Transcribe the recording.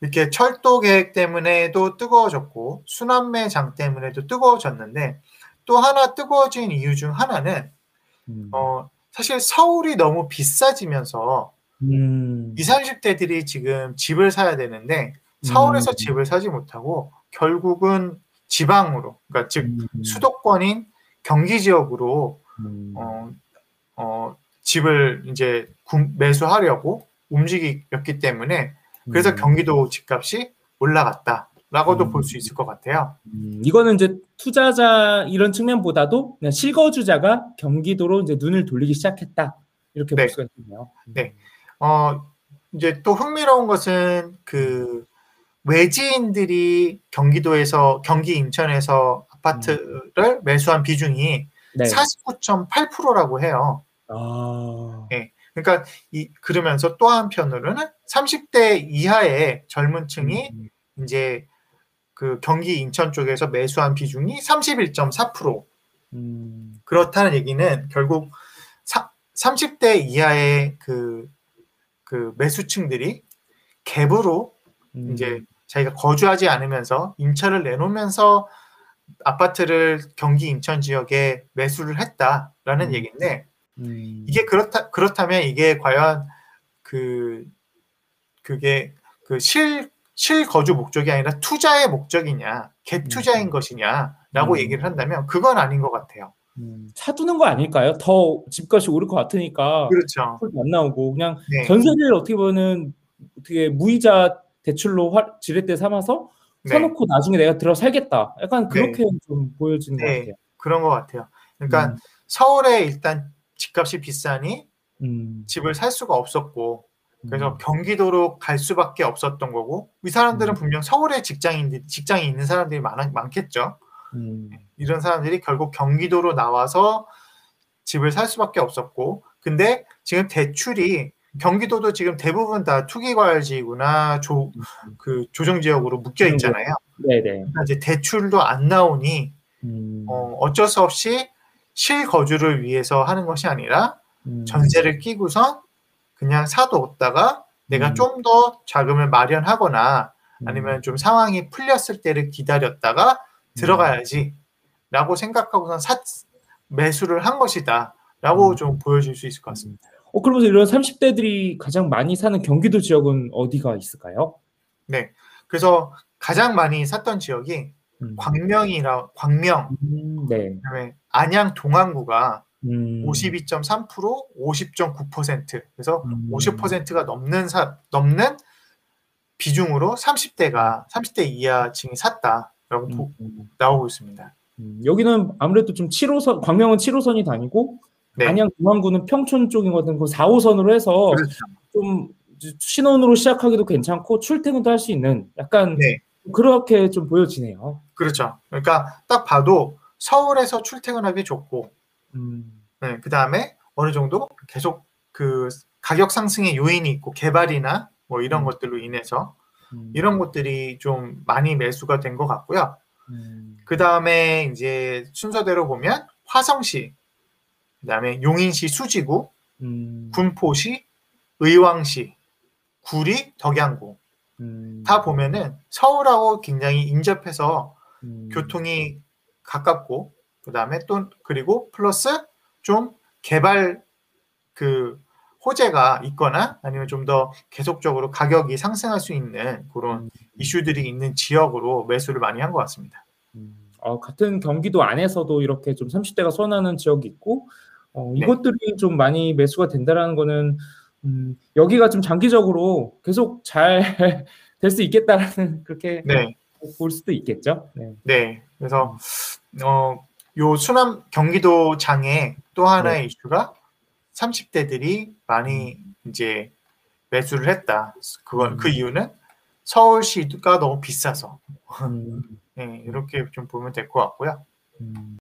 이렇게 철도 계획 때문에도 뜨거워졌고 순환매장 때문에도 뜨거워졌는데 또 하나 뜨거워진 이유 중 하나는 사실 서울이 너무 비싸지면서 20, 30대들이 지금 집을 사야 되는데 서울에서 집을 사지 못하고 결국은 지방으로, 그러니까 즉 수도권인 경기 지역으로 집을 이제 매수하려고 움직였기 때문에 그래서 경기도 집값이 올라갔다라고도 볼 수 있을 것 같아요. 이거는 이제 투자자 이런 측면보다도 그냥 실거주자가 경기도로 이제 눈을 돌리기 시작했다 이렇게 볼 수가 있네요. 네. 이제 또 흥미로운 것은 그 외지인들이 경기도에서 경기 인천에서 아파트를 매수한 비중이 49.8%라고 해요. 아. 네. 그러니까 그러면서 또 한편으로는 30대 이하의 젊은 층이 이제 그 경기 인천 쪽에서 매수한 비중이 31.4%. 그렇다는 얘기는 결국 30대 이하의 그 매수층들이 갭으로 이제 자기가 거주하지 않으면서 임차를 내놓으면서 아파트를 경기 인천 지역에 매수를 했다라는 얘기인데 이게 그렇다면 이게 과연 그게 실거주 목적이 아니라 투자의 목적이냐, 갭 투자인 것이냐라고 얘기를 한다면 그건 아닌 것 같아요. 사두는 거 아닐까요? 더 집값이 오를 것 같으니까. 그렇죠. 안 나오고 그냥 전세를 어떻게 보면 어떻게 무이자 대출로 지렛대 삼아서 사놓고 나중에 내가 들어 살겠다. 약간 그렇게 좀 보여지는 것 같아요. 그런 것 같아요. 그러니까 서울에 일단 집값이 비싸니 집을 살 수가 없었고 그래서 경기도로 갈 수밖에 없었던 거고 이 사람들은 분명 서울에 직장이 있는 사람들이 많겠죠. 이런 사람들이 결국 경기도로 나와서 집을 살 수밖에 없었고 근데 지금 대출이 경기도도 지금 대부분 다 투기과열지구나 그 조정지역으로 묶여 있잖아요. 그러니까 이제 대출도 안 나오니 어쩔 수 없이 실거주를 위해서 하는 것이 아니라 전세를 끼고선 그냥 사뒀다가 내가 좀 더 자금을 마련하거나 아니면 좀 상황이 풀렸을 때를 기다렸다가 들어가야지 라고 생각하고선 매수를 한 것이다 라고 좀 보여질 수 있을 것 같습니다. 그러면서 이런 30대들이 가장 많이 사는 경기도 지역은 어디가 있을까요? 네, 그래서 가장 많이 샀던 지역이 광명, 그다음에 안양 동안구가 52.3%, 50.9%, 그래서 50%가 넘는 비중으로 30대 이하층이 샀다라고 나오고 있습니다. 여기는 아무래도 좀 7호선, 광명은 7호선이 다니고 안양 동안구는 평촌 쪽이거든. 4호선으로 해서 좀 신혼으로 시작하기도 괜찮고 출퇴근도 할 수 있는 약간 그렇게 좀 보여지네요. 그렇죠. 그러니까 딱 봐도 서울에서 출퇴근하기 좋고 그 다음에 어느 정도 계속 그 가격 상승의 요인이 있고 개발이나 뭐 이런 것들로 인해서 이런 것들이 좀 많이 매수가 된 것 같고요. 그 다음에 이제 순서대로 보면 화성시, 그 다음에 용인시 수지구, 군포시, 의왕시, 구리, 덕양구 다 보면은 서울하고 굉장히 인접해서 교통이 가깝고 그다음에 또 그리고 플러스 좀 개발 그 호재가 있거나 아니면 좀 더 계속적으로 가격이 상승할 수 있는 그런 이슈들이 있는 지역으로 매수를 많이 한 것 같습니다. 같은 경기도 안에서도 이렇게 좀 30대가 선호하는 지역이 있고 이것들이 좀 많이 매수가 된다라는 거는 여기가 좀 장기적으로 계속 잘 될 수 있겠다라는 그렇게 볼 수도 있겠죠. 네. 그래서 요 수남 경기도 장의 또 하나의 이슈가 30대들이 많이 이제 매수를 했다. 그 이유는 서울시가 너무 비싸서. 이렇게 좀 보면 될 것 같고요.